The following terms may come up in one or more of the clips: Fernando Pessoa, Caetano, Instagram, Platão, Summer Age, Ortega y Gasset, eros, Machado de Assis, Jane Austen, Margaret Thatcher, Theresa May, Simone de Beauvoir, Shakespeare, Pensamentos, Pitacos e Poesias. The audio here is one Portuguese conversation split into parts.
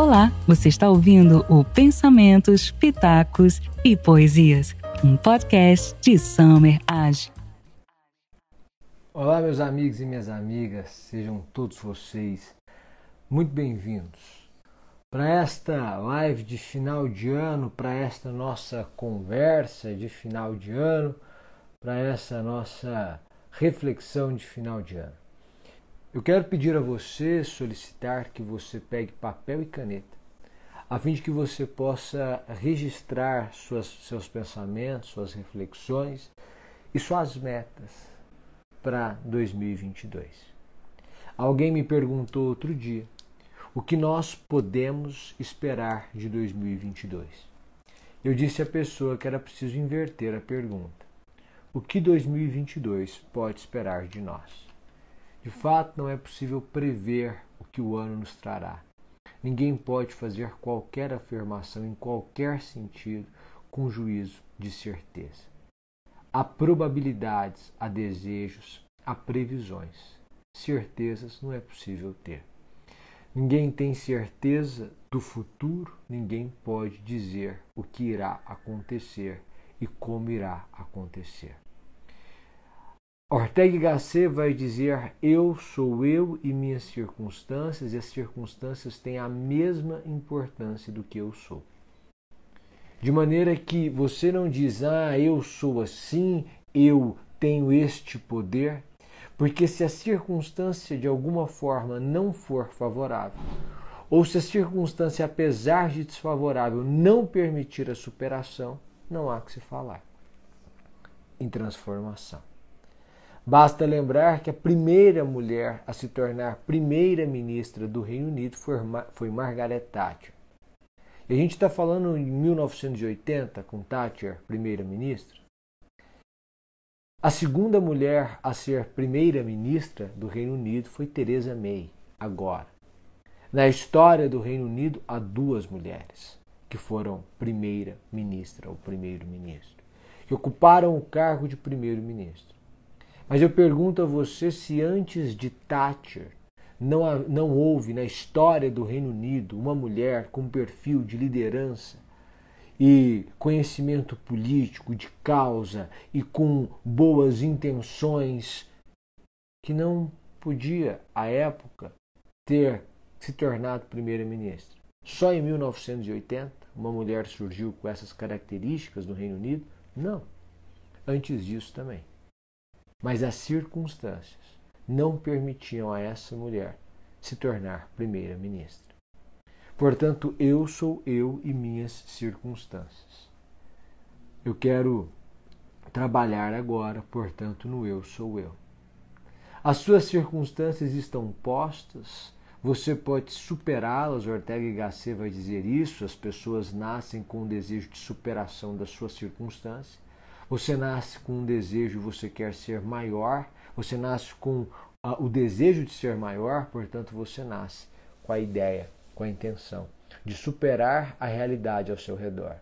Olá, você está ouvindo o Pensamentos, Pitacos e Poesias, um podcast de Summer Age. Olá, meus amigos e minhas amigas, sejam todos vocês muito bem-vindos para esta live de final de ano, para esta nossa conversa de final de ano, para essa nossa reflexão de final de ano. Eu quero pedir a você, solicitar que você pegue papel e caneta, a fim de que você possa registrar seus pensamentos, suas reflexões e suas metas para 2022. Alguém me perguntou outro dia, o que nós podemos esperar de 2022? Eu disse à pessoa que era preciso inverter a pergunta. O que 2022 pode esperar de nós? De fato, não é possível prever o que o ano nos trará. Ninguém pode fazer qualquer afirmação em qualquer sentido com juízo de certeza. Há probabilidades, há desejos, há previsões. Certezas não é possível ter. Ninguém tem certeza do futuro, ninguém pode dizer o que irá acontecer e como irá acontecer. Ortega y Gasset vai dizer, eu sou eu e minhas circunstâncias, e as circunstâncias têm a mesma importância do que eu sou. De maneira que você não diz, eu sou assim, eu tenho este poder, porque se a circunstância de alguma forma não for favorável, ou se a circunstância, apesar de desfavorável, não permitir a superação, não há que se falar em transformação. Basta lembrar que a primeira mulher a se tornar primeira-ministra do Reino Unido foi Margaret Thatcher. E a gente está falando em 1980, com Thatcher, primeira-ministra. A segunda mulher a ser primeira-ministra do Reino Unido foi Theresa May, agora. Na história do Reino Unido, há duas mulheres que foram primeira-ministra ou primeiro-ministro, que ocuparam o cargo de primeiro-ministro. Mas eu pergunto a você se antes de Thatcher não houve na história do Reino Unido uma mulher com perfil de liderança e conhecimento político de causa e com boas intenções que não podia, à época, ter se tornado primeira-ministra. Só em 1980 uma mulher surgiu com essas características no Reino Unido? Não. Antes disso também. Mas as circunstâncias não permitiam a essa mulher se tornar primeira-ministra. Portanto, eu sou eu e minhas circunstâncias. Eu quero trabalhar agora, portanto, no eu sou eu. As suas circunstâncias estão postas, você pode superá-las, Ortega y Gasset vai dizer isso, as pessoas nascem com o desejo de superação da sua circunstância. Você nasce com um desejo, você quer ser maior, você nasce com o desejo de ser maior, portanto você nasce com a ideia, com a intenção de superar a realidade ao seu redor.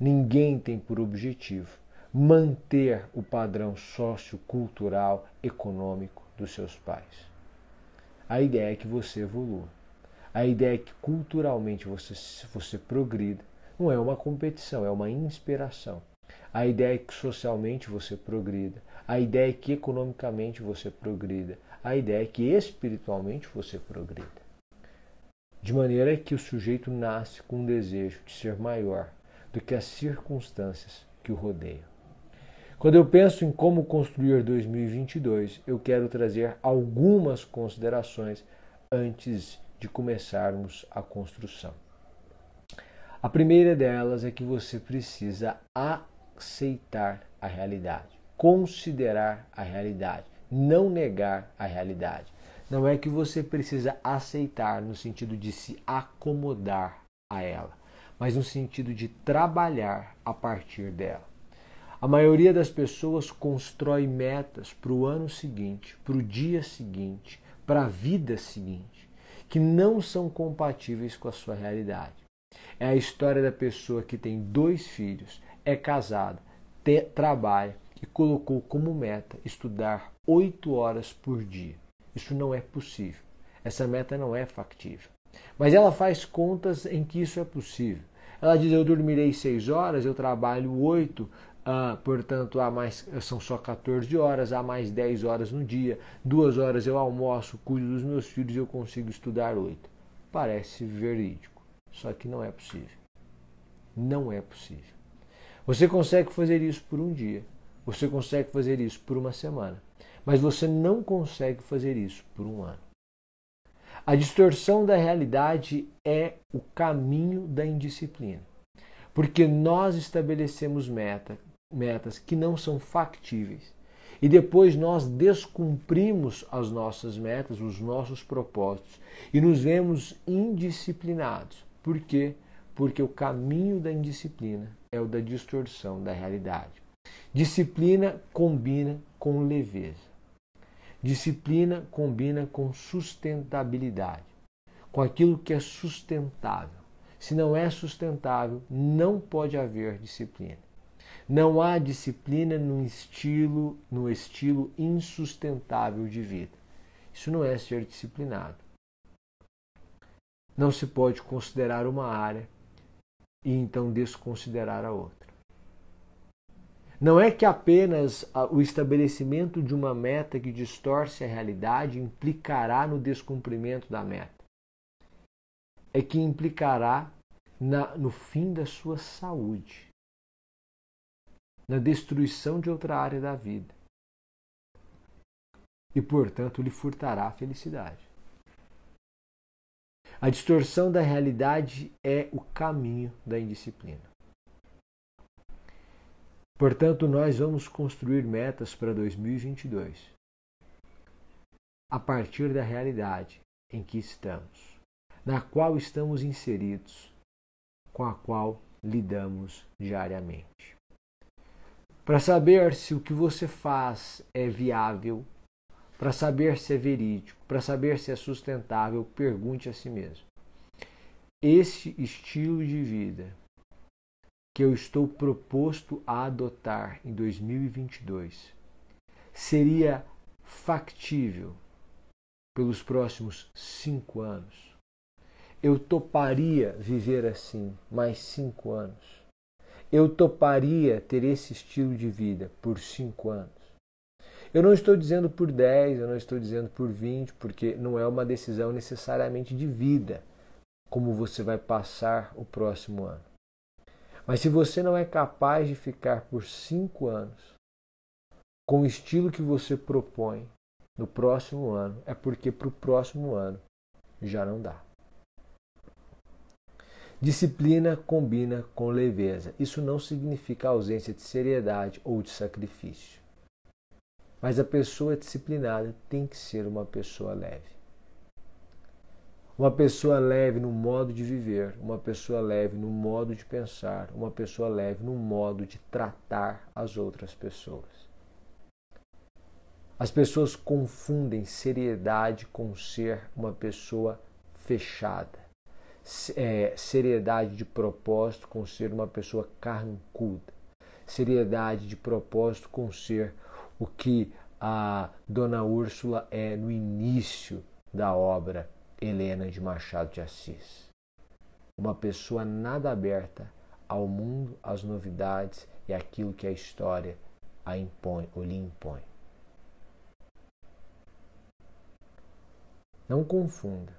Ninguém tem por objetivo manter o padrão sociocultural, econômico dos seus pais. A ideia é que você evolua, a ideia é que culturalmente você progrida, não é uma competição, é uma inspiração. A ideia é que socialmente você progrida, a ideia é que economicamente você progrida, a ideia é que espiritualmente você progrida. De maneira que o sujeito nasce com um desejo de ser maior do que as circunstâncias que o rodeiam. Quando eu penso em como construir 2022, eu quero trazer algumas considerações antes de começarmos a construção. A primeira delas é que você precisa aceitar a realidade, considerar a realidade, não negar a realidade. Não é que você precisa aceitar no sentido de se acomodar a ela, mas no sentido de trabalhar a partir dela. A maioria das pessoas constrói metas para o ano seguinte, para o dia seguinte, para a vida seguinte, que não são compatíveis com a sua realidade. É a história da pessoa que tem 2 filhos, é casada, trabalha e colocou como meta estudar 8 horas por dia. Isso não é possível. Essa meta não é factível. Mas ela faz contas em que isso é possível. Ela diz, eu dormirei 6 horas, eu trabalho 8, portanto há mais, são só 14 horas, há mais 10 horas no dia, 2 horas eu almoço, cuido dos meus filhos e eu consigo estudar 8. Parece verídico, só que não é possível. Não é possível. Você consegue fazer isso por um dia, você consegue fazer isso por uma semana, mas você não consegue fazer isso por um ano. A distorção da realidade é o caminho da indisciplina, porque nós estabelecemos metas que não são factíveis e depois nós descumprimos as nossas metas, os nossos propósitos e nos vemos indisciplinados. Por quê? Porque o caminho da indisciplina é o da distorção da realidade. Disciplina combina com leveza. Disciplina combina com sustentabilidade, com aquilo que é sustentável. Se não é sustentável, não pode haver disciplina. Não há disciplina no estilo insustentável de vida. Isso não é ser disciplinado. Não se pode considerar uma área e então desconsiderar a outra. Não é que apenas o estabelecimento de uma meta que distorce a realidade implicará no descumprimento da meta. É que implicará no fim da sua saúde, na destruição de outra área da vida e, portanto, lhe furtará a felicidade. A distorção da realidade é o caminho da indisciplina. Portanto, nós vamos construir metas para 2022, a partir da realidade em que estamos, na qual estamos inseridos, com a qual lidamos diariamente. Para saber se o que você faz é viável, para saber se é verídico, para saber se é sustentável, pergunte a si mesmo. Esse estilo de vida que eu estou proposto a adotar em 2022 seria factível pelos próximos 5 anos? Eu toparia viver assim mais 5 anos? Eu toparia ter esse estilo de vida por 5 anos? Eu não estou dizendo por 10, eu não estou dizendo por 20, porque não é uma decisão necessariamente de vida, como você vai passar o próximo ano. Mas se você não é capaz de ficar por 5 anos com o estilo que você propõe no próximo ano, é porque para o próximo ano já não dá. Disciplina combina com leveza. Isso não significa ausência de seriedade ou de sacrifício. Mas a pessoa disciplinada tem que ser uma pessoa leve. Uma pessoa leve no modo de viver, uma pessoa leve no modo de pensar, uma pessoa leve no modo de tratar as outras pessoas. As pessoas confundem seriedade com ser uma pessoa fechada, seriedade de propósito com ser uma pessoa carrancuda, seriedade de propósito com ser o que a Dona Úrsula é no início da obra Helena de Machado de Assis. Uma pessoa nada aberta ao mundo, às novidades e àquilo que a história a impõe ou lhe impõe. Não confunda.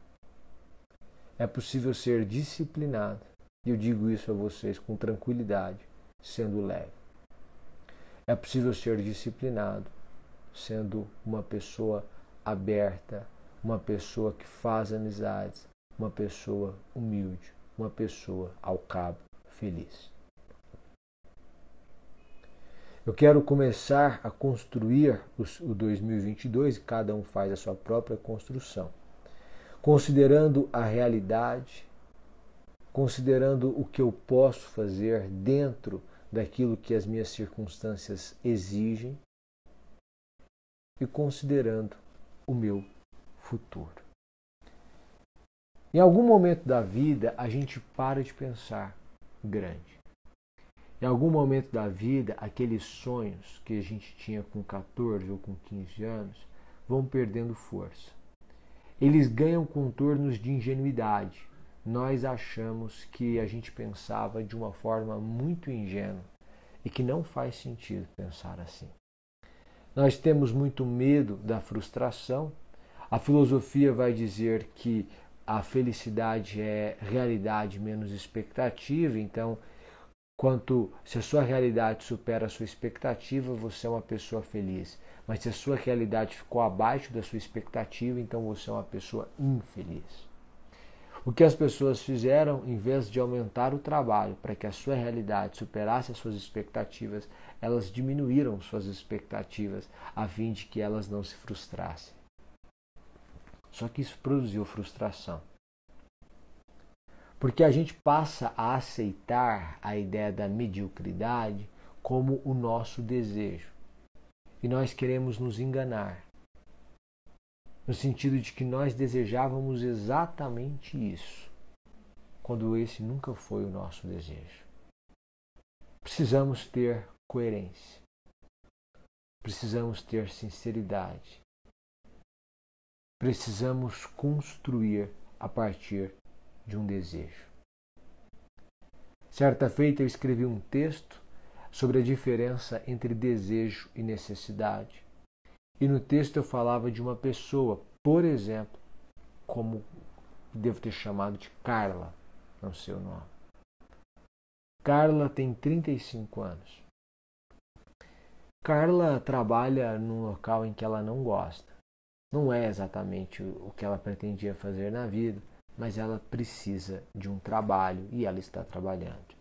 É possível ser disciplinado, e eu digo isso a vocês com tranquilidade, sendo leve. É possível ser disciplinado, sendo uma pessoa aberta, uma pessoa que faz amizades, uma pessoa humilde, uma pessoa, ao cabo, feliz. Eu quero começar a construir o 2022, e cada um faz a sua própria construção, considerando a realidade, considerando o que eu posso fazer dentro daquilo que as minhas circunstâncias exigem e considerando o meu futuro. Em algum momento da vida, a gente para de pensar grande. Em algum momento da vida, aqueles sonhos que a gente tinha com 14 ou com 15 anos vão perdendo força. Eles ganham contornos de ingenuidade. Nós achamos que a gente pensava de uma forma muito ingênua e que não faz sentido pensar assim. Nós temos muito medo da frustração. A filosofia vai dizer que a felicidade é realidade menos expectativa, então se a sua realidade supera a sua expectativa, você é uma pessoa feliz. Mas se a sua realidade ficou abaixo da sua expectativa, então você é uma pessoa infeliz. O que as pessoas fizeram, em vez de aumentar o trabalho para que a sua realidade superasse as suas expectativas, elas diminuíram suas expectativas a fim de que elas não se frustrassem. Só que isso produziu frustração. Porque a gente passa a aceitar a ideia da mediocridade como o nosso desejo. E nós queremos nos enganar, no sentido de que nós desejávamos exatamente isso, quando esse nunca foi o nosso desejo. Precisamos ter coerência. Precisamos ter sinceridade. Precisamos construir a partir de um desejo. Certa feita eu escrevi um texto sobre a diferença entre desejo e necessidade. E no texto eu falava de uma pessoa, por exemplo, como devo ter chamado de Carla, não sei o nome. Carla tem 35 anos. Carla trabalha num local em que ela não gosta. Não é exatamente o que ela pretendia fazer na vida, mas ela precisa de um trabalho e ela está trabalhando.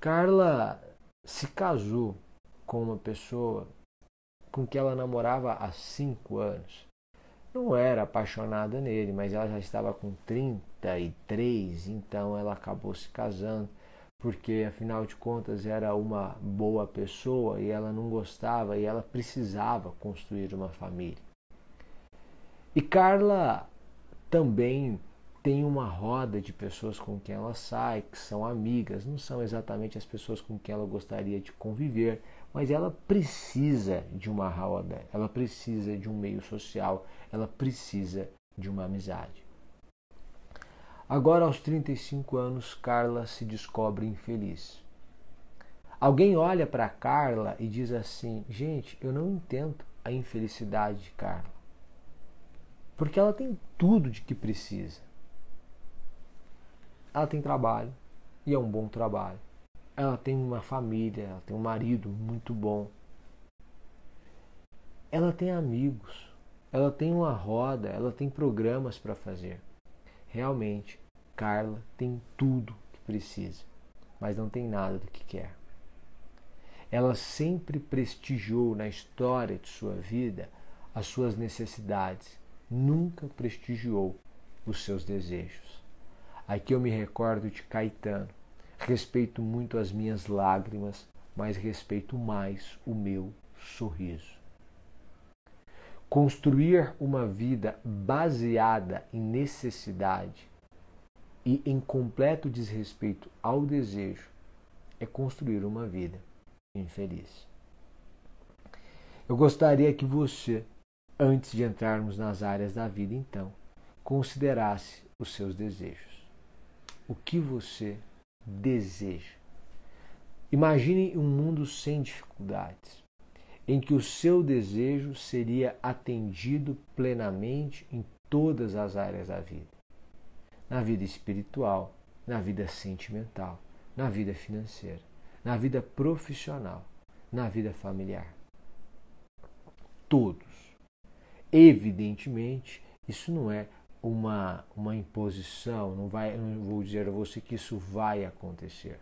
Carla se casou com uma pessoa com quem ela namorava há 5 anos. Não era apaixonada nele, mas ela já estava com 33, então ela acabou se casando, porque afinal de contas era uma boa pessoa e ela não gostava e ela precisava construir uma família. E Carla também tem uma roda de pessoas com quem ela sai, que são amigas, não são exatamente as pessoas com quem ela gostaria de conviver, mas ela precisa de uma roda, ela precisa de um meio social, ela precisa de uma amizade. Agora, aos 35 anos, Carla se descobre infeliz. Alguém olha para Carla e diz assim: gente, eu não entendo a infelicidade de Carla. Porque ela tem tudo de que precisa. Ela tem trabalho, e é um bom trabalho. Ela tem uma família, ela tem um marido muito bom. Ela tem amigos, ela tem uma roda, ela tem programas para fazer. Realmente, Carla tem tudo que precisa, mas não tem nada do que quer. Ela sempre prestigiou na história de sua vida as suas necessidades. Nunca prestigiou os seus desejos. Aqui eu me recordo de Caetano. Respeito muito as minhas lágrimas, mas respeito mais o meu sorriso. Construir uma vida baseada em necessidade e em completo desrespeito ao desejo é construir uma vida infeliz. Eu gostaria que você, antes de entrarmos nas áreas da vida, então, considerasse os seus desejos. O que você deseja? Imagine um mundo sem dificuldades, em que o seu desejo seria atendido plenamente em todas as áreas da vida. Na vida espiritual, na vida sentimental, na vida financeira, na vida profissional, na vida familiar. Todos. Evidentemente, isso não é uma imposição, não vou dizer a você que isso vai acontecer.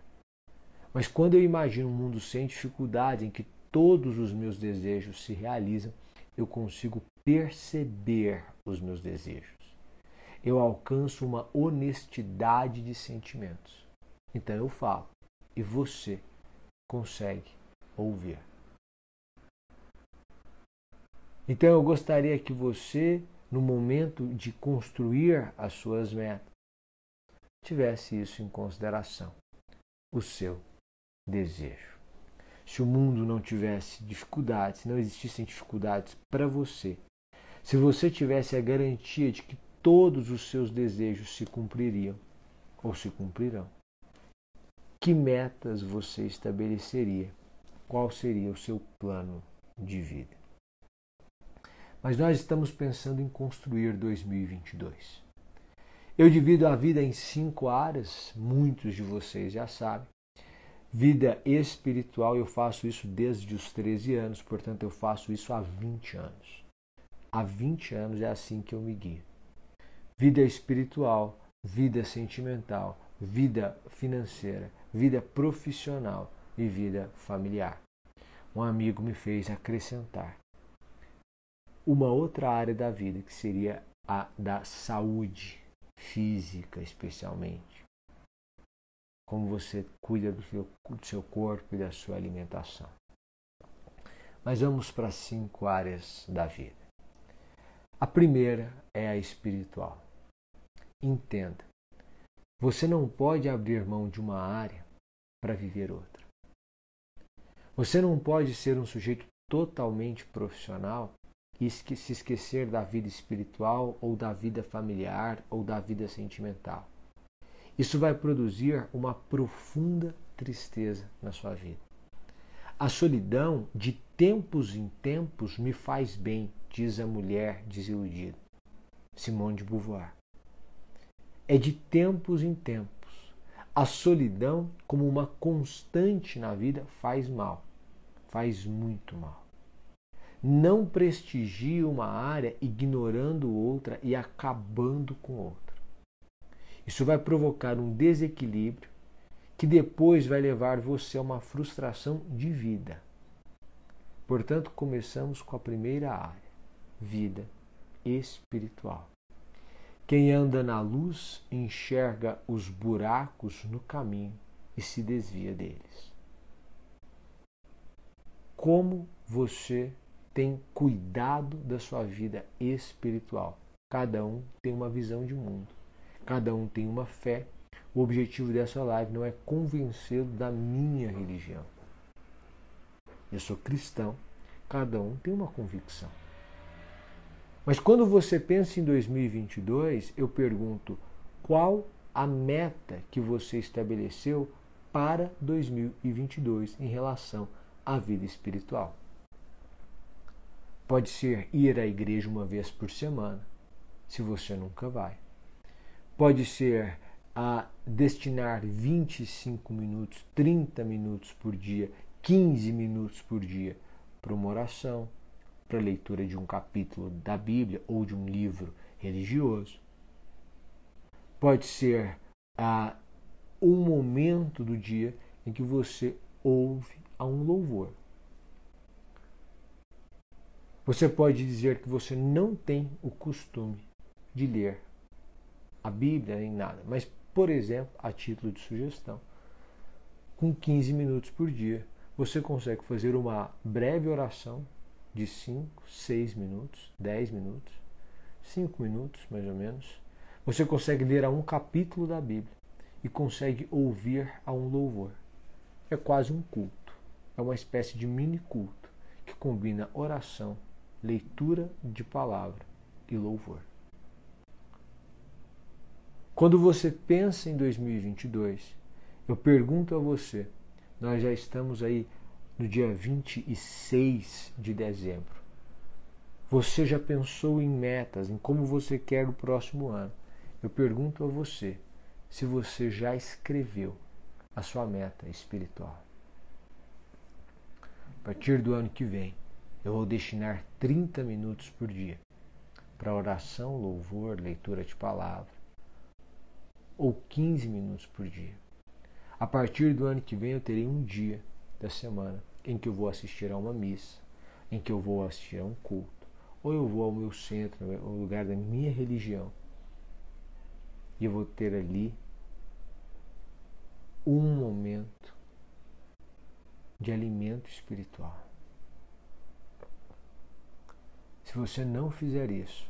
Mas quando eu imagino um mundo sem dificuldade, em que todos os meus desejos se realizam, eu consigo perceber os meus desejos. Eu alcanço uma honestidade de sentimentos. Então eu falo, e você consegue ouvir. Então eu gostaria que você, no momento de construir as suas metas, tivesse isso em consideração, o seu desejo. Se o mundo não tivesse dificuldades, se não existissem dificuldades para você, se você tivesse a garantia de que todos os seus desejos se cumpririam ou se cumprirão? Que metas você estabeleceria? Qual seria o seu plano de vida? Mas nós estamos pensando em construir 2022. Eu divido a vida em 5 áreas, muitos de vocês já sabem. Vida espiritual, eu faço isso desde os 13 anos, portanto eu faço isso há 20 anos. Há 20 anos é assim que eu me guio. Vida espiritual, vida sentimental, vida financeira, vida profissional e vida familiar. Um amigo me fez acrescentar uma outra área da vida, que seria a da saúde física, especialmente. Como você cuida do seu corpo e da sua alimentação. Mas vamos para 5 áreas da vida. A primeira é a espiritual. Entenda, você não pode abrir mão de uma área para viver outra. Você não pode ser um sujeito totalmente profissional e se esquecer da vida espiritual ou da vida familiar ou da vida sentimental. Isso vai produzir uma profunda tristeza na sua vida. A solidão de tempos em tempos me faz bem, diz a mulher desiludida, Simone de Beauvoir. É de tempos em tempos. A solidão, como uma constante na vida, faz mal, faz muito mal. Não prestigie uma área ignorando outra e acabando com outra. Isso vai provocar um desequilíbrio que depois vai levar você a uma frustração de vida. Portanto, começamos com a primeira área, vida espiritual. Quem anda na luz enxerga os buracos no caminho e se desvia deles. Como você tem cuidado da sua vida espiritual? Cada um tem uma visão de mundo. Cada um tem uma fé. O objetivo dessa live não é convencê-lo da minha religião. Eu sou cristão. Cada um tem uma convicção. Mas quando você pensa em 2022, eu pergunto, qual a meta que você estabeleceu para 2022 em relação à vida espiritual? Pode ser ir à igreja uma vez por semana, se você nunca vai. Pode ser a destinar 25 minutos, 30 minutos por dia, 15 minutos por dia para uma oração, para a leitura de um capítulo da Bíblia ou de um livro religioso. Pode ser um momento do dia em que você ouve a um louvor. Você pode dizer que você não tem o costume de ler a Bíblia nem nada, mas, por exemplo, a título de sugestão, com 15 minutos por dia, você consegue fazer uma breve oração de 5, 6 minutos, 10 minutos, 5 minutos mais ou menos. Você consegue ler a um capítulo da Bíblia e consegue ouvir a um louvor. É quase um culto, é uma espécie de mini culto que combina oração, leitura de palavra e louvor. Quando você pensa em 2022, eu pergunto a você, nós já estamos aí no dia 26 de dezembro. Você já pensou em metas, em como você quer o próximo ano? Eu pergunto a você, se você já escreveu a sua meta espiritual. A partir do ano que vem, eu vou destinar 30 minutos por dia para oração, louvor, leitura de palavra, ou 15 minutos por dia. A partir do ano que vem, eu terei um dia da semana em que eu vou assistir a uma missa, em que eu vou assistir a um culto, ou eu vou ao meu centro, ao lugar da minha religião, e eu vou ter ali um momento de alimento espiritual. Se você não fizer isso,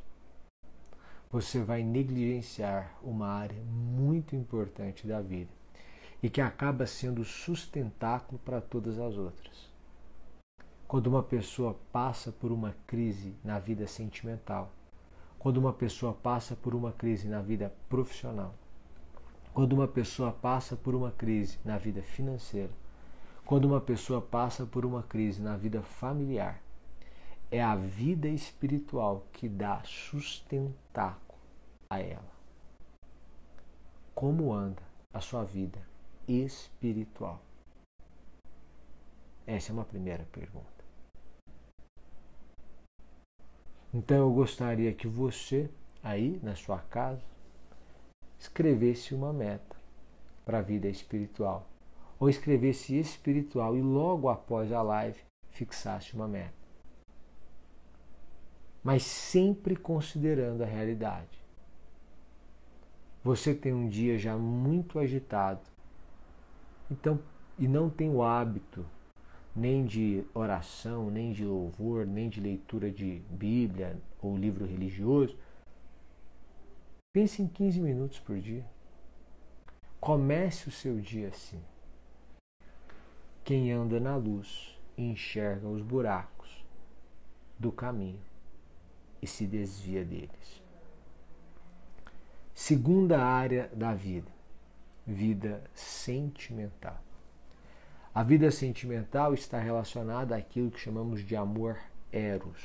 você vai negligenciar uma área muito importante da vida e que acaba sendo sustentáculo para todas as outras. quando uma pessoa passa por uma crise na vida sentimental, quando uma pessoa passa por uma crise na vida profissional, quando uma pessoa passa por uma crise na vida financeira, quando uma pessoa passa por uma crise na vida familiar, é a vida espiritual que dá sustentáculo a ela. Como anda a sua vida espiritual? Essa é uma primeira pergunta. Então eu gostaria que você, aí na sua casa, escrevesse uma meta para a vida espiritual. Ou escrevesse espiritual e logo após a live fixasse uma meta. Mas sempre considerando a realidade. Você tem um dia já muito agitado, então, e não tem o hábito nem de oração, nem de louvor, nem de leitura de Bíblia ou livro religioso. Pense em 15 minutos por dia. Comece o seu dia assim. Quem anda na luz enxerga os buracos do caminho e se desvia deles. Segunda área da vida, vida sentimental. A vida sentimental está relacionada àquilo que chamamos de amor eros.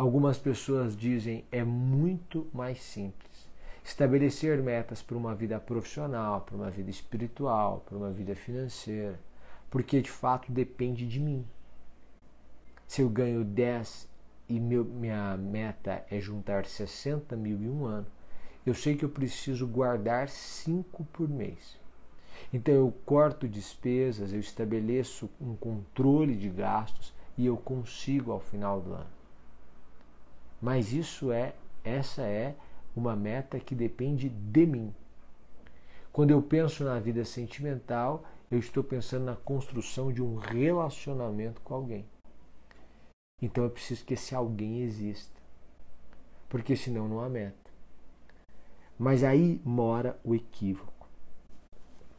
Algumas pessoas dizem é muito mais simples. Estabelecer metas para uma vida profissional, para uma vida espiritual, para uma vida financeira, porque de fato depende de mim. Se eu ganho 10 e minha meta é juntar 60 mil em um ano, eu sei que eu preciso guardar 5 por mês. Então eu corto despesas, eu estabeleço um controle de gastos e eu consigo ao final do ano. Mas essa é uma meta que depende de mim. Quando eu penso na vida sentimental, eu estou pensando na construção de um relacionamento com alguém. Então eu preciso que esse alguém exista, porque senão não há meta. Mas aí mora o equívoco.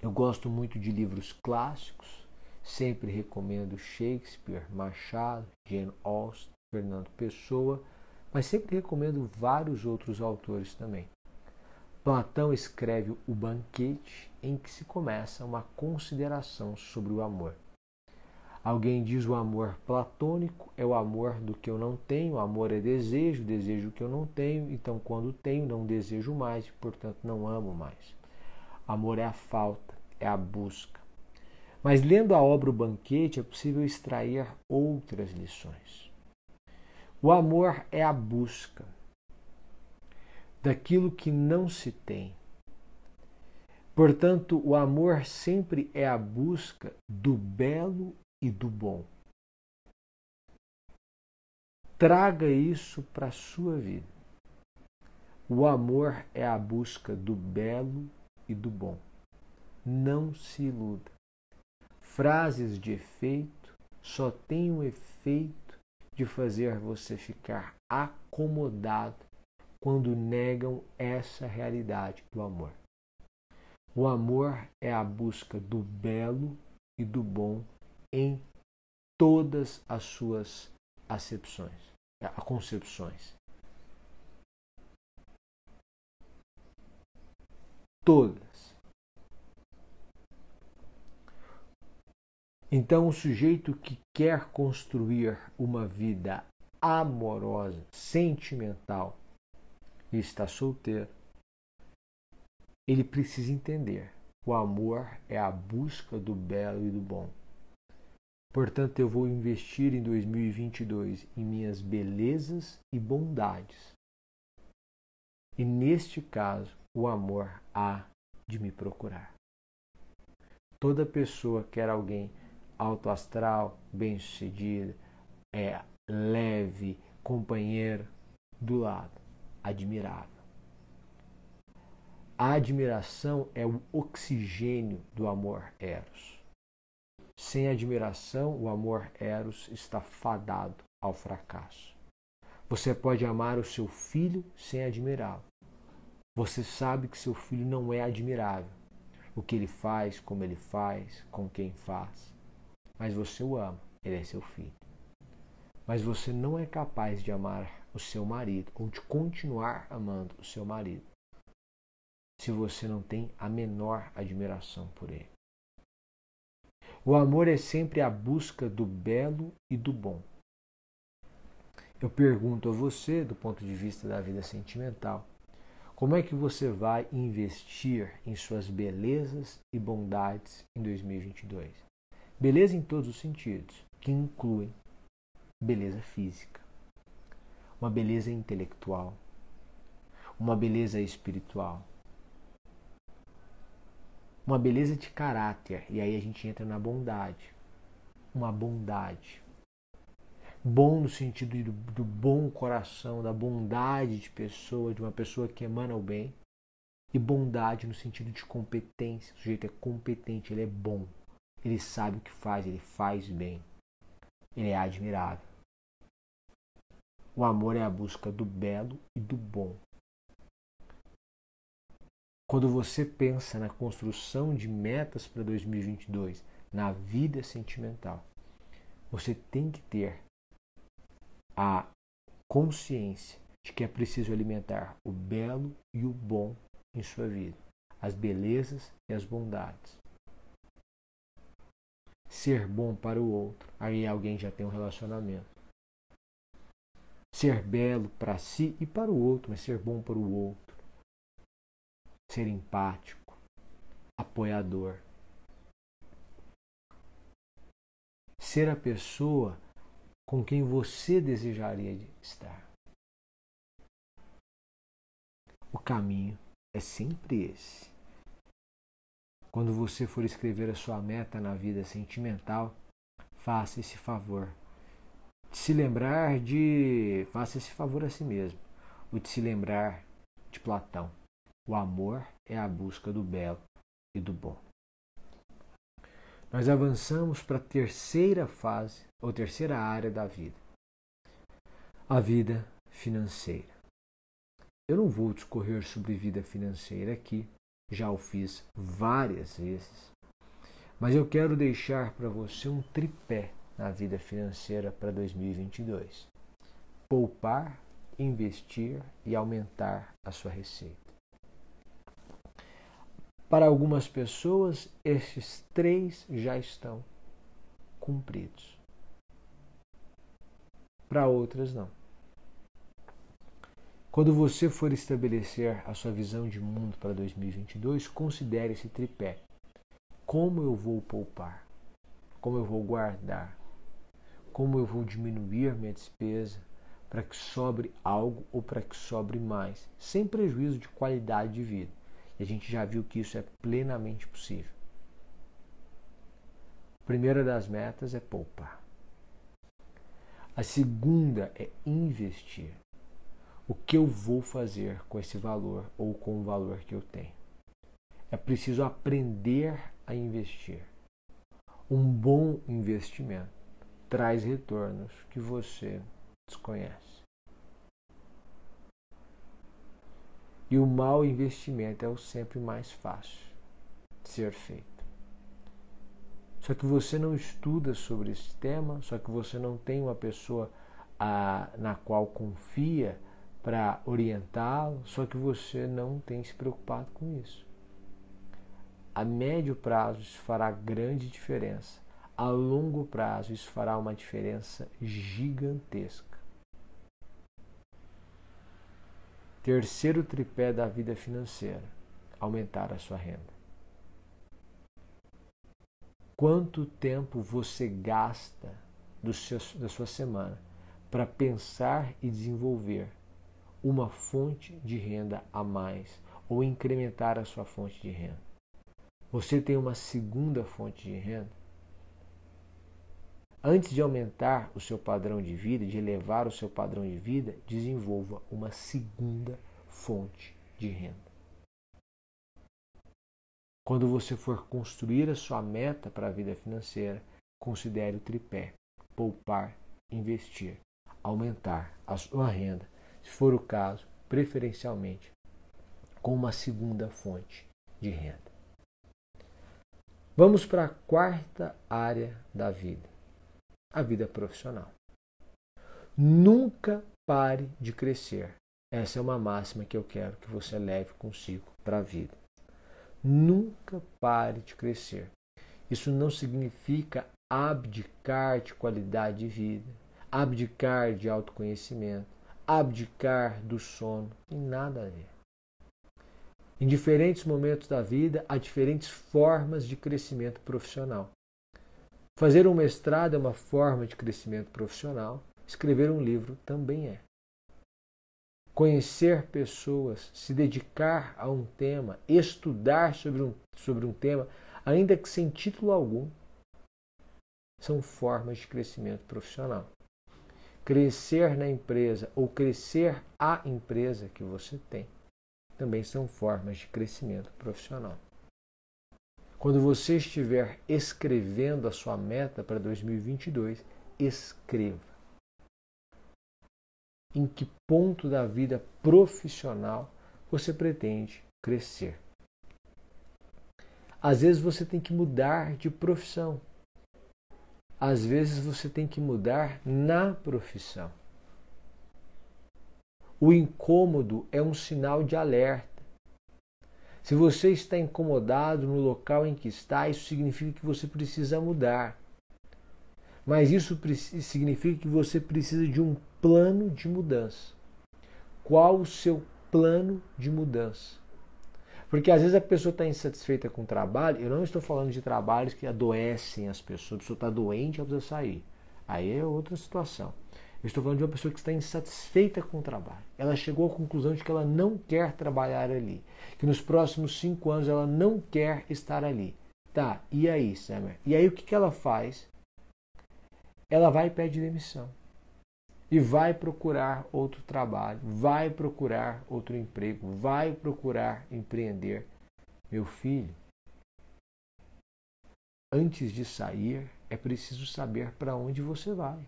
Eu gosto muito de livros clássicos, sempre recomendo Shakespeare, Machado, Jane Austen, Fernando Pessoa, mas sempre recomendo vários outros autores também. Platão escreve O Banquete, em que se começa uma consideração sobre o amor. Alguém diz o amor platônico é o amor do que eu não tenho, o amor é desejo, desejo que eu não tenho, então quando tenho não desejo mais e portanto não amo mais. Amor é a falta, é a busca. Mas lendo a obra O Banquete é possível extrair outras lições. O amor é a busca daquilo que não se tem. Portanto, o amor sempre é a busca do belo e do bom. Traga isso para a sua vida. O amor é a busca do belo e do bom. Não se iluda. Frases de efeito só têm o efeito de fazer você ficar acomodado quando negam essa realidade do amor. O amor é a busca do belo e do bom em todas as suas concepções. Todas. Então, o sujeito que quer construir uma vida amorosa, sentimental, e está solteiro, ele precisa entender. O amor é a busca do belo e do bom. Portanto, eu vou investir em 2022 em minhas belezas e bondades. E neste caso, o amor há de me procurar. Toda pessoa quer alguém autoastral, bem-sucedida, leve, companheiro, do lado, admirável. A admiração é o oxigênio do amor eros. Sem admiração, o amor eros está fadado ao fracasso. Você pode amar o seu filho sem admirá-lo. Você sabe que seu filho não é admirável, o que ele faz, como ele faz, com quem faz, mas você o ama, ele é seu filho. Mas você não é capaz de amar o seu marido ou de continuar amando o seu marido se você não tem a menor admiração por ele. O amor é sempre a busca do belo e do bom. Eu pergunto a você, do ponto de vista da vida sentimental, como é que você vai investir em suas belezas e bondades em 2022? Beleza em todos os sentidos, que incluem beleza física, uma beleza intelectual, uma beleza espiritual, uma beleza de caráter, e aí a gente entra na bondade. Uma bondade. Bom no sentido do bom coração, da bondade de pessoa, de uma pessoa que emana o bem. E bondade no sentido de competência. O sujeito é competente, ele é bom. Ele sabe o que faz, ele faz bem. Ele é admirável. O amor é a busca do belo e do bom. Quando você pensa na construção de metas para 2022, na vida sentimental, você tem que ter a consciência de que é preciso alimentar o belo e o bom em sua vida, as belezas e as bondades. Ser bom para o outro, aí alguém já tem um relacionamento. Ser belo para si e para o outro, mas ser bom para o outro. Ser empático, apoiador. Ser a pessoa com quem você desejaria estar. O caminho é sempre esse. Quando você for escrever a sua meta na vida sentimental, faça esse favor. Faça esse favor a si mesmo. O de se lembrar de Platão. O amor é a busca do belo e do bom. Nós avançamos para a terceira fase, ou terceira área da vida. A vida financeira. Eu não vou discorrer sobre vida financeira aqui, já o fiz várias vezes. Mas eu quero deixar para você um tripé na vida financeira para 2022. Poupar, investir e aumentar a sua receita. Para algumas pessoas, estes três já estão cumpridos. Para outras, não. Quando você for estabelecer a sua visão de mundo para 2022, considere esse tripé. Como eu vou poupar? Como eu vou guardar? Como eu vou diminuir minha despesa para que sobre algo ou para que sobre mais, sem prejuízo de qualidade de vida? E a gente já viu que isso é plenamente possível. A primeira das metas é poupar. A segunda é investir. O que eu vou fazer com esse valor ou com o valor que eu tenho? É preciso aprender a investir. Um bom investimento traz retornos que você desconhece. E o mau investimento é o sempre mais fácil de ser feito. Só que você não estuda sobre esse tema, só que você não tem uma pessoa na qual confia para orientá-lo, só que você não tem se preocupado com isso. A médio prazo isso fará grande diferença. A longo prazo isso fará uma diferença gigantesca. Terceiro tripé da vida financeira, aumentar a sua renda. Quanto tempo você gasta da sua semana para pensar e desenvolver uma fonte de renda a mais ou incrementar a sua fonte de renda? Você tem uma segunda fonte de renda? Antes de aumentar o seu padrão de vida, de elevar o seu padrão de vida, desenvolva uma segunda fonte de renda. Quando você for construir a sua meta para a vida financeira, considere o tripé: poupar, investir, aumentar a sua renda, se for o caso, preferencialmente com uma segunda fonte de renda. Vamos para a quarta área da vida. a vida profissional. Nunca pare de crescer. Essa é uma máxima que eu quero que você leve consigo para a vida. Nunca pare de crescer. Isso não significa abdicar de qualidade de vida, abdicar de autoconhecimento, abdicar do sono, tem nada a ver. Em diferentes momentos da vida, há diferentes formas de crescimento profissional. Fazer um mestrado é uma forma de crescimento profissional, escrever um livro também é. Conhecer pessoas, se dedicar a um tema, estudar sobre um tema, ainda que sem título algum, são formas de crescimento profissional. Crescer na empresa ou crescer a empresa que você tem também são formas de crescimento profissional. Quando você estiver escrevendo a sua meta para 2022, escreva. Em que ponto da vida profissional você pretende crescer? Às vezes você tem que mudar de profissão. Às vezes você tem que mudar na profissão. O incômodo é um sinal de alerta. Se você está incomodado no local em que está, isso significa que você precisa mudar. Mas isso significa que você precisa de um plano de mudança. Qual o seu plano de mudança? Porque às vezes a pessoa está insatisfeita com o trabalho. Eu não estou falando de trabalhos que adoecem as pessoas. A pessoa está doente, ela precisa sair. Aí é outra situação. Eu estou falando de uma pessoa que está insatisfeita com o trabalho. Ela chegou à conclusão de que ela não quer trabalhar ali. Que nos próximos 5 anos ela não quer estar ali. Tá, e aí, Summer? E aí o que ela faz? Ela vai e pede demissão. E vai procurar outro trabalho, vai procurar outro emprego, vai procurar empreender. Meu filho, antes de sair, é preciso saber para onde você vai.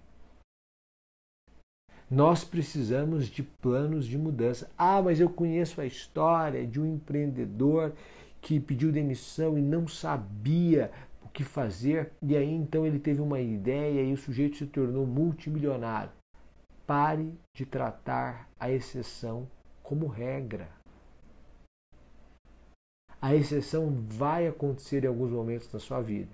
Nós precisamos de planos de mudança. Ah, mas eu conheço a história de um empreendedor que pediu demissão e não sabia o que fazer. E aí então ele teve uma ideia e o sujeito se tornou multimilionário. Pare de tratar a exceção como regra. A exceção vai acontecer em alguns momentos da sua vida,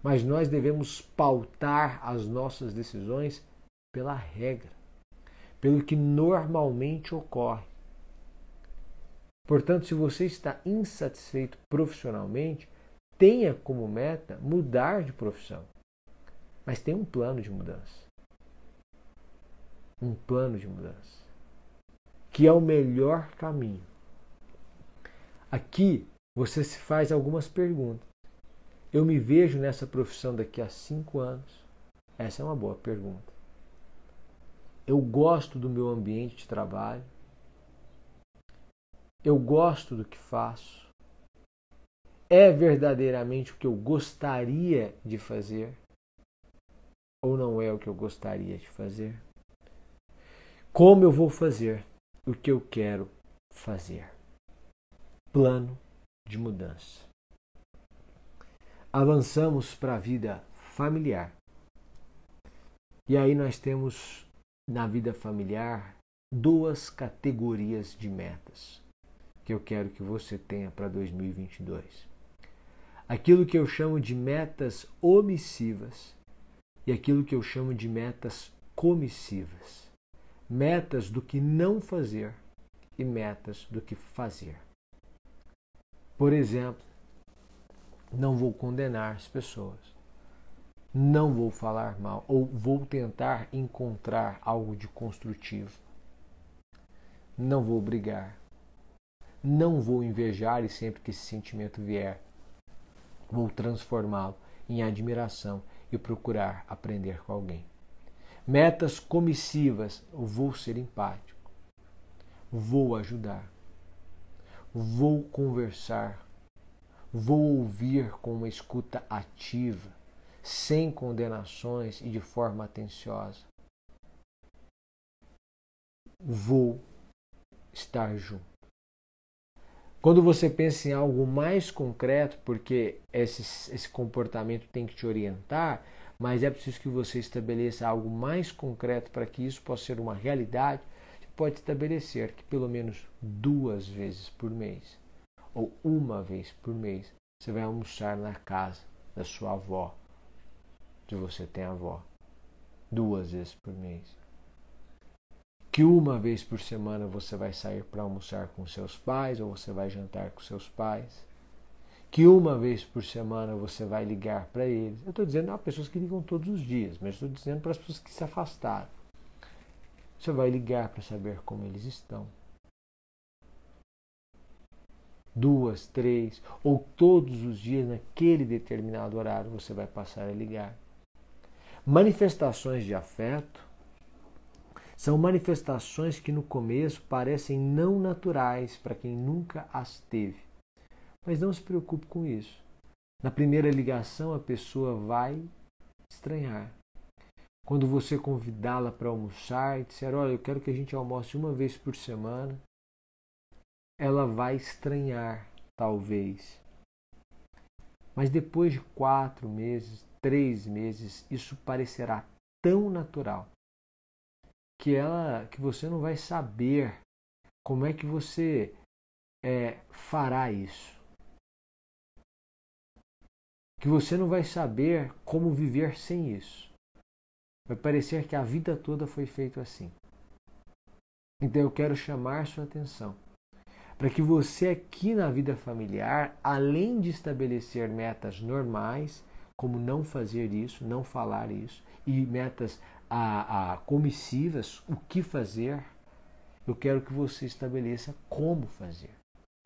mas nós devemos pautar as nossas decisões pela regra, pelo que normalmente ocorre. Portanto, se você está insatisfeito profissionalmente, tenha como meta mudar de profissão, mas tenha um plano de mudança. Um plano de mudança, que é o melhor caminho. Aqui você se faz algumas perguntas. Eu me vejo nessa profissão daqui a 5 anos? Essa é uma boa pergunta. Eu gosto do meu ambiente de trabalho? Eu gosto do que faço? É verdadeiramente o que eu gostaria de fazer? Ou não é o que eu gostaria de fazer? Como eu vou fazer o que eu quero fazer? Plano de mudança. Avançamos para a vida familiar. E aí nós temos na vida familiar 2 categorias de metas que eu quero que você tenha para 2022. Aquilo que eu chamo de metas omissivas e aquilo que eu chamo de metas comissivas. Metas do que não fazer e metas do que fazer. Por exemplo, não vou condenar as pessoas. Não vou falar mal ou vou tentar encontrar algo de construtivo. Não vou brigar. Não vou invejar e sempre que esse sentimento vier, vou transformá-lo em admiração e procurar aprender com alguém. Metas comissivas, vou ser empático, vou ajudar, vou conversar, vou ouvir com uma escuta ativa, sem condenações e de forma atenciosa. Vou estar junto. Quando você pensa em algo mais concreto, porque esse comportamento tem que te orientar, mas é preciso que você estabeleça algo mais concreto para que isso possa ser uma realidade. Você pode estabelecer que pelo menos 2 vezes por mês, ou 1 vez por mês, você vai almoçar na casa da sua avó, se você tem avó, 2 vezes por mês. Que 1 vez por semana você vai sair para almoçar com seus pais, ou você vai jantar com seus pais. Que 1 vez por semana você vai ligar para eles. Eu estou dizendo há pessoas que ligam todos os dias, mas estou dizendo para as pessoas que se afastaram. Você vai ligar para saber como eles estão. 2, 3, ou todos os dias naquele determinado horário você vai passar a ligar. Manifestações de afeto são manifestações que no começo parecem não naturais para quem nunca as teve. Mas não se preocupe com isso. Na primeira ligação a pessoa vai estranhar. Quando você convidá-la para almoçar e disser, olha, eu quero que a gente almoce 1 vez por semana, ela vai estranhar, talvez. Mas depois de 4 meses, 3 meses, isso parecerá tão natural que você não vai saber como é que você fará isso. Que você não vai saber como viver sem isso. Vai parecer que a vida toda foi feita assim. Então eu quero chamar sua atenção para que você aqui na vida familiar, além de estabelecer metas normais, como não fazer isso, não falar isso, e metas comissivas, o que fazer, eu quero que você estabeleça como fazer.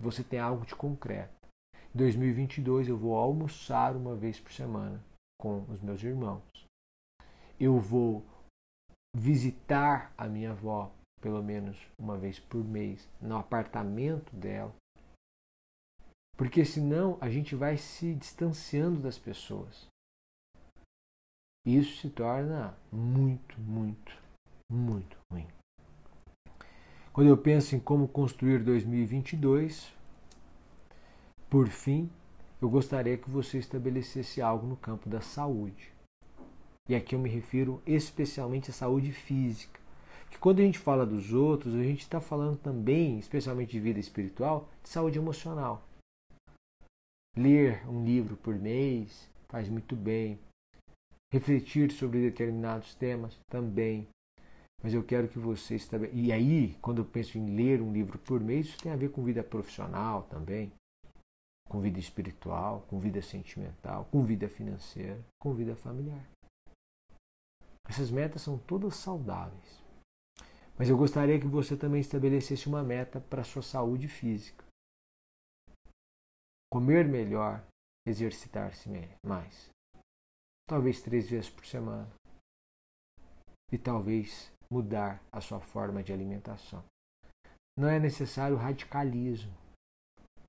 Você tem algo de concreto. Em 2022 eu vou almoçar 1 vez por semana com os meus irmãos. Eu vou visitar a minha avó pelo menos 1 vez por mês no apartamento dela. Porque senão a gente vai se distanciando das pessoas. E isso se torna muito, muito, muito ruim. Quando eu penso em como construir 2022... Por fim, eu gostaria que você estabelecesse algo no campo da saúde. E aqui eu me refiro especialmente à saúde física. Porque quando a gente fala dos outros, a gente está falando também, especialmente de vida espiritual, de saúde emocional. Ler um livro por mês faz muito bem. Refletir sobre determinados temas também. Mas eu quero que você estabeleça. E aí, quando eu penso em ler um livro por mês, isso tem a ver com vida profissional também. Com vida espiritual, com vida sentimental, com vida financeira, com vida familiar. Essas metas são todas saudáveis. Mas eu gostaria que você também estabelecesse uma meta para a sua saúde física. Comer melhor, exercitar-se mais. Talvez 3 vezes por semana. E talvez mudar a sua forma de alimentação. Não é necessário radicalismo.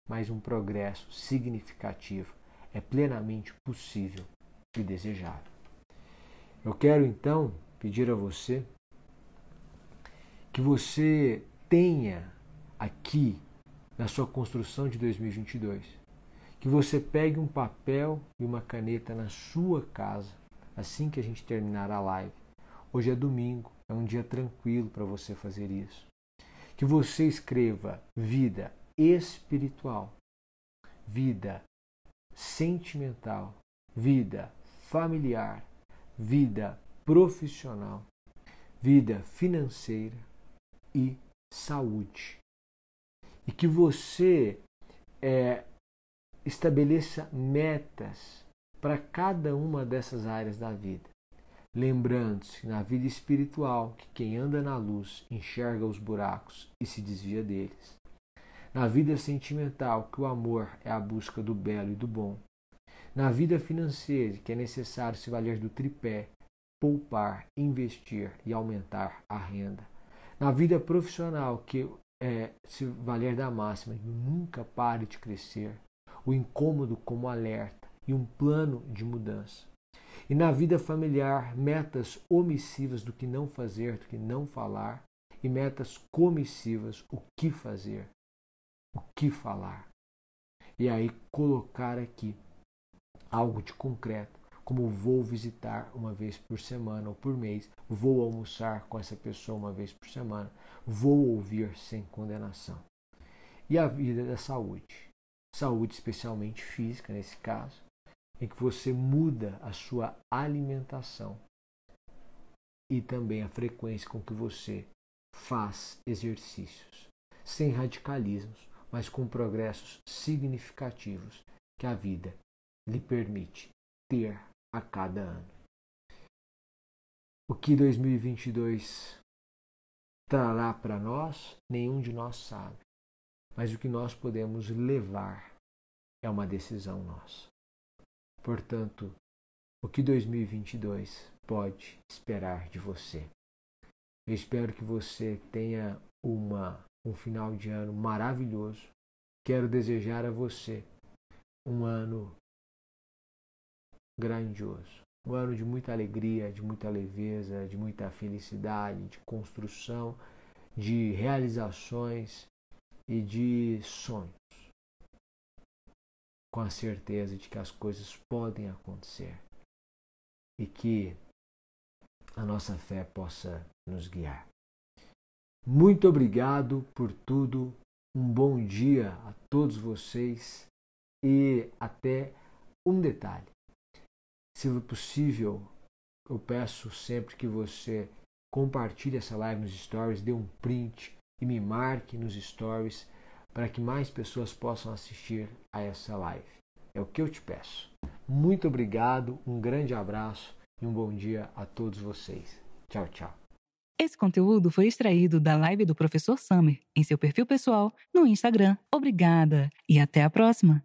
Mas um progresso significativo é plenamente possível e desejável. Eu quero então pedir a você que você tenha aqui na sua construção de 2022, que você pegue um papel e uma caneta na sua casa assim que a gente terminar a live. Hoje é domingo, é um dia tranquilo para você fazer isso. Que você escreva vida espiritual, vida sentimental, vida familiar, vida profissional, vida financeira e saúde. E que você estabeleça metas para cada uma dessas áreas da vida. Lembrando-se, na vida espiritual, que quem anda na luz enxerga os buracos e se desvia deles. Na vida sentimental, que o amor é a busca do belo e do bom. Na vida financeira, que é necessário se valer do tripé, poupar, investir e aumentar a renda. Na vida profissional, que é se valer da máxima, nunca pare de crescer, o incômodo como alerta e um plano de mudança. E na vida familiar, metas omissivas do que não fazer, do que não falar, e metas comissivas, o que fazer. O que falar? E aí colocar aqui algo de concreto, como vou visitar uma vez por semana ou por mês, vou almoçar com essa pessoa uma vez por semana, vou ouvir sem condenação. E a vida da saúde. Saúde especialmente física, nesse caso, em que você muda a sua alimentação e também a frequência com que você faz exercícios, sem radicalismos, mas com progressos significativos que a vida lhe permite ter a cada ano. O que 2022 trará para nós, nenhum de nós sabe, mas o que nós podemos levar é uma decisão nossa. Portanto, o que 2022 pode esperar de você? Eu espero que você tenha um final de ano maravilhoso. Quero desejar a você um ano grandioso, um ano de muita alegria, de muita leveza, de muita felicidade, de construção, de realizações e de sonhos, com a certeza de que as coisas podem acontecer e que a nossa fé possa nos guiar. Muito obrigado por tudo, um bom dia a todos vocês e até um detalhe. Se possível, eu peço sempre que você compartilhe essa live nos stories, dê um print e me marque nos stories para que mais pessoas possam assistir a essa live. É o que eu te peço. Muito obrigado, um grande abraço e um bom dia a todos vocês. Tchau, tchau. Esse conteúdo foi extraído da live do professor Summer, em seu perfil pessoal, no Instagram. Obrigada e até a próxima!